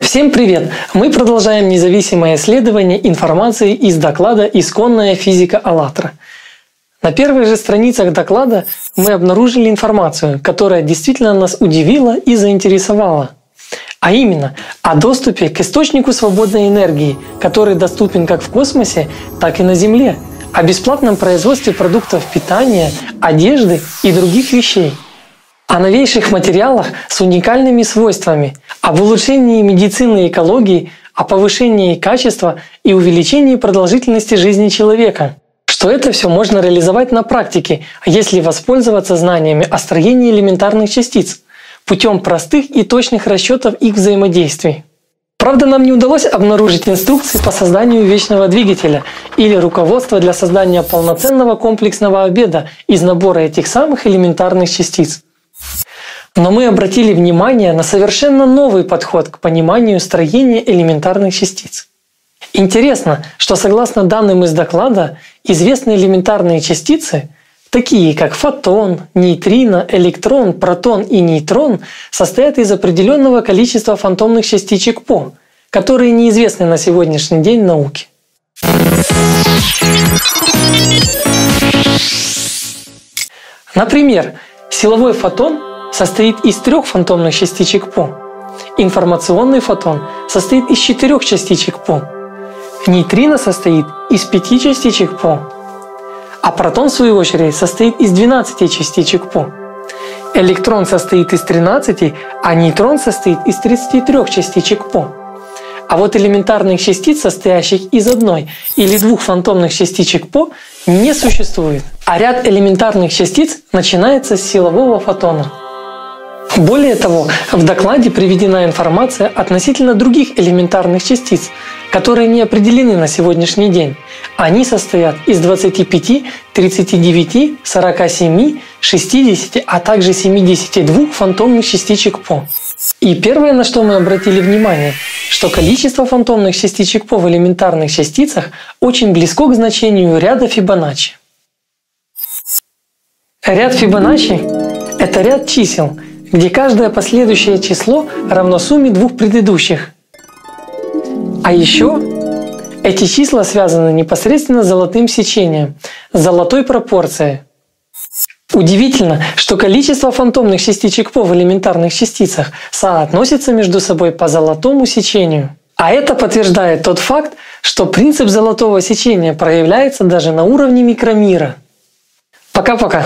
Всем привет! Мы продолжаем независимое исследование информации из доклада «Исконная физика АЛЛАТРА». На первых же страницах доклада мы обнаружили информацию, которая действительно нас удивила и заинтересовала. А именно, о доступе к источнику свободной энергии, который доступен как в космосе, так и на Земле, о бесплатном производстве продуктов питания, одежды и других вещей, о новейших материалах с уникальными свойствами, об улучшении медицины и экологии, о повышении качества и увеличении продолжительности жизни человека. Что это все можно реализовать на практике, если воспользоваться знаниями о строении элементарных частиц путем простых и точных расчетов их взаимодействий. Правда, нам не удалось обнаружить инструкции по созданию вечного двигателя или руководство для создания полноценного комплексного обеда из набора этих самых элементарных частиц. Но мы обратили внимание на совершенно новый подход к пониманию строения элементарных частиц. Интересно, что согласно данным из доклада, известные элементарные частицы, такие как фотон, нейтрино, электрон, протон и нейтрон, состоят из определенного количества фантомных частичек По, которые неизвестны на сегодняшний день науке. Например, силовой фотон состоит из 3 фантомных частичек По, информационный фотон состоит из 4 частичек По, нейтрино состоит из 5 частичек По, а протон, в свою очередь, состоит из 12 частичек По. Электрон состоит из 13, а нейтрон состоит из 33 частичек По. А вот элементарных частиц, состоящих из 1 или 2 фантомных частичек По, не существует. А ряд элементарных частиц начинается с силового фотона. Более того, в докладе приведена информация относительно других элементарных частиц, которые не определены на сегодняшний день. Они состоят из 25, 39, 47, 60, а также 72 фантомных частичек По. И первое, на что мы обратили внимание, что количество фантомных частичек По в элементарных частицах очень близко к значению ряда Фибоначчи. Ряд Фибоначчи – это ряд чисел, где каждое последующее число равно сумме 2 предыдущих. А еще эти числа связаны непосредственно с золотым сечением, с золотой пропорцией. Удивительно, что количество фантомных частичек По в элементарных частицах соотносится между собой по золотому сечению. А это подтверждает тот факт, что принцип золотого сечения проявляется даже на уровне микромира. Пока-пока!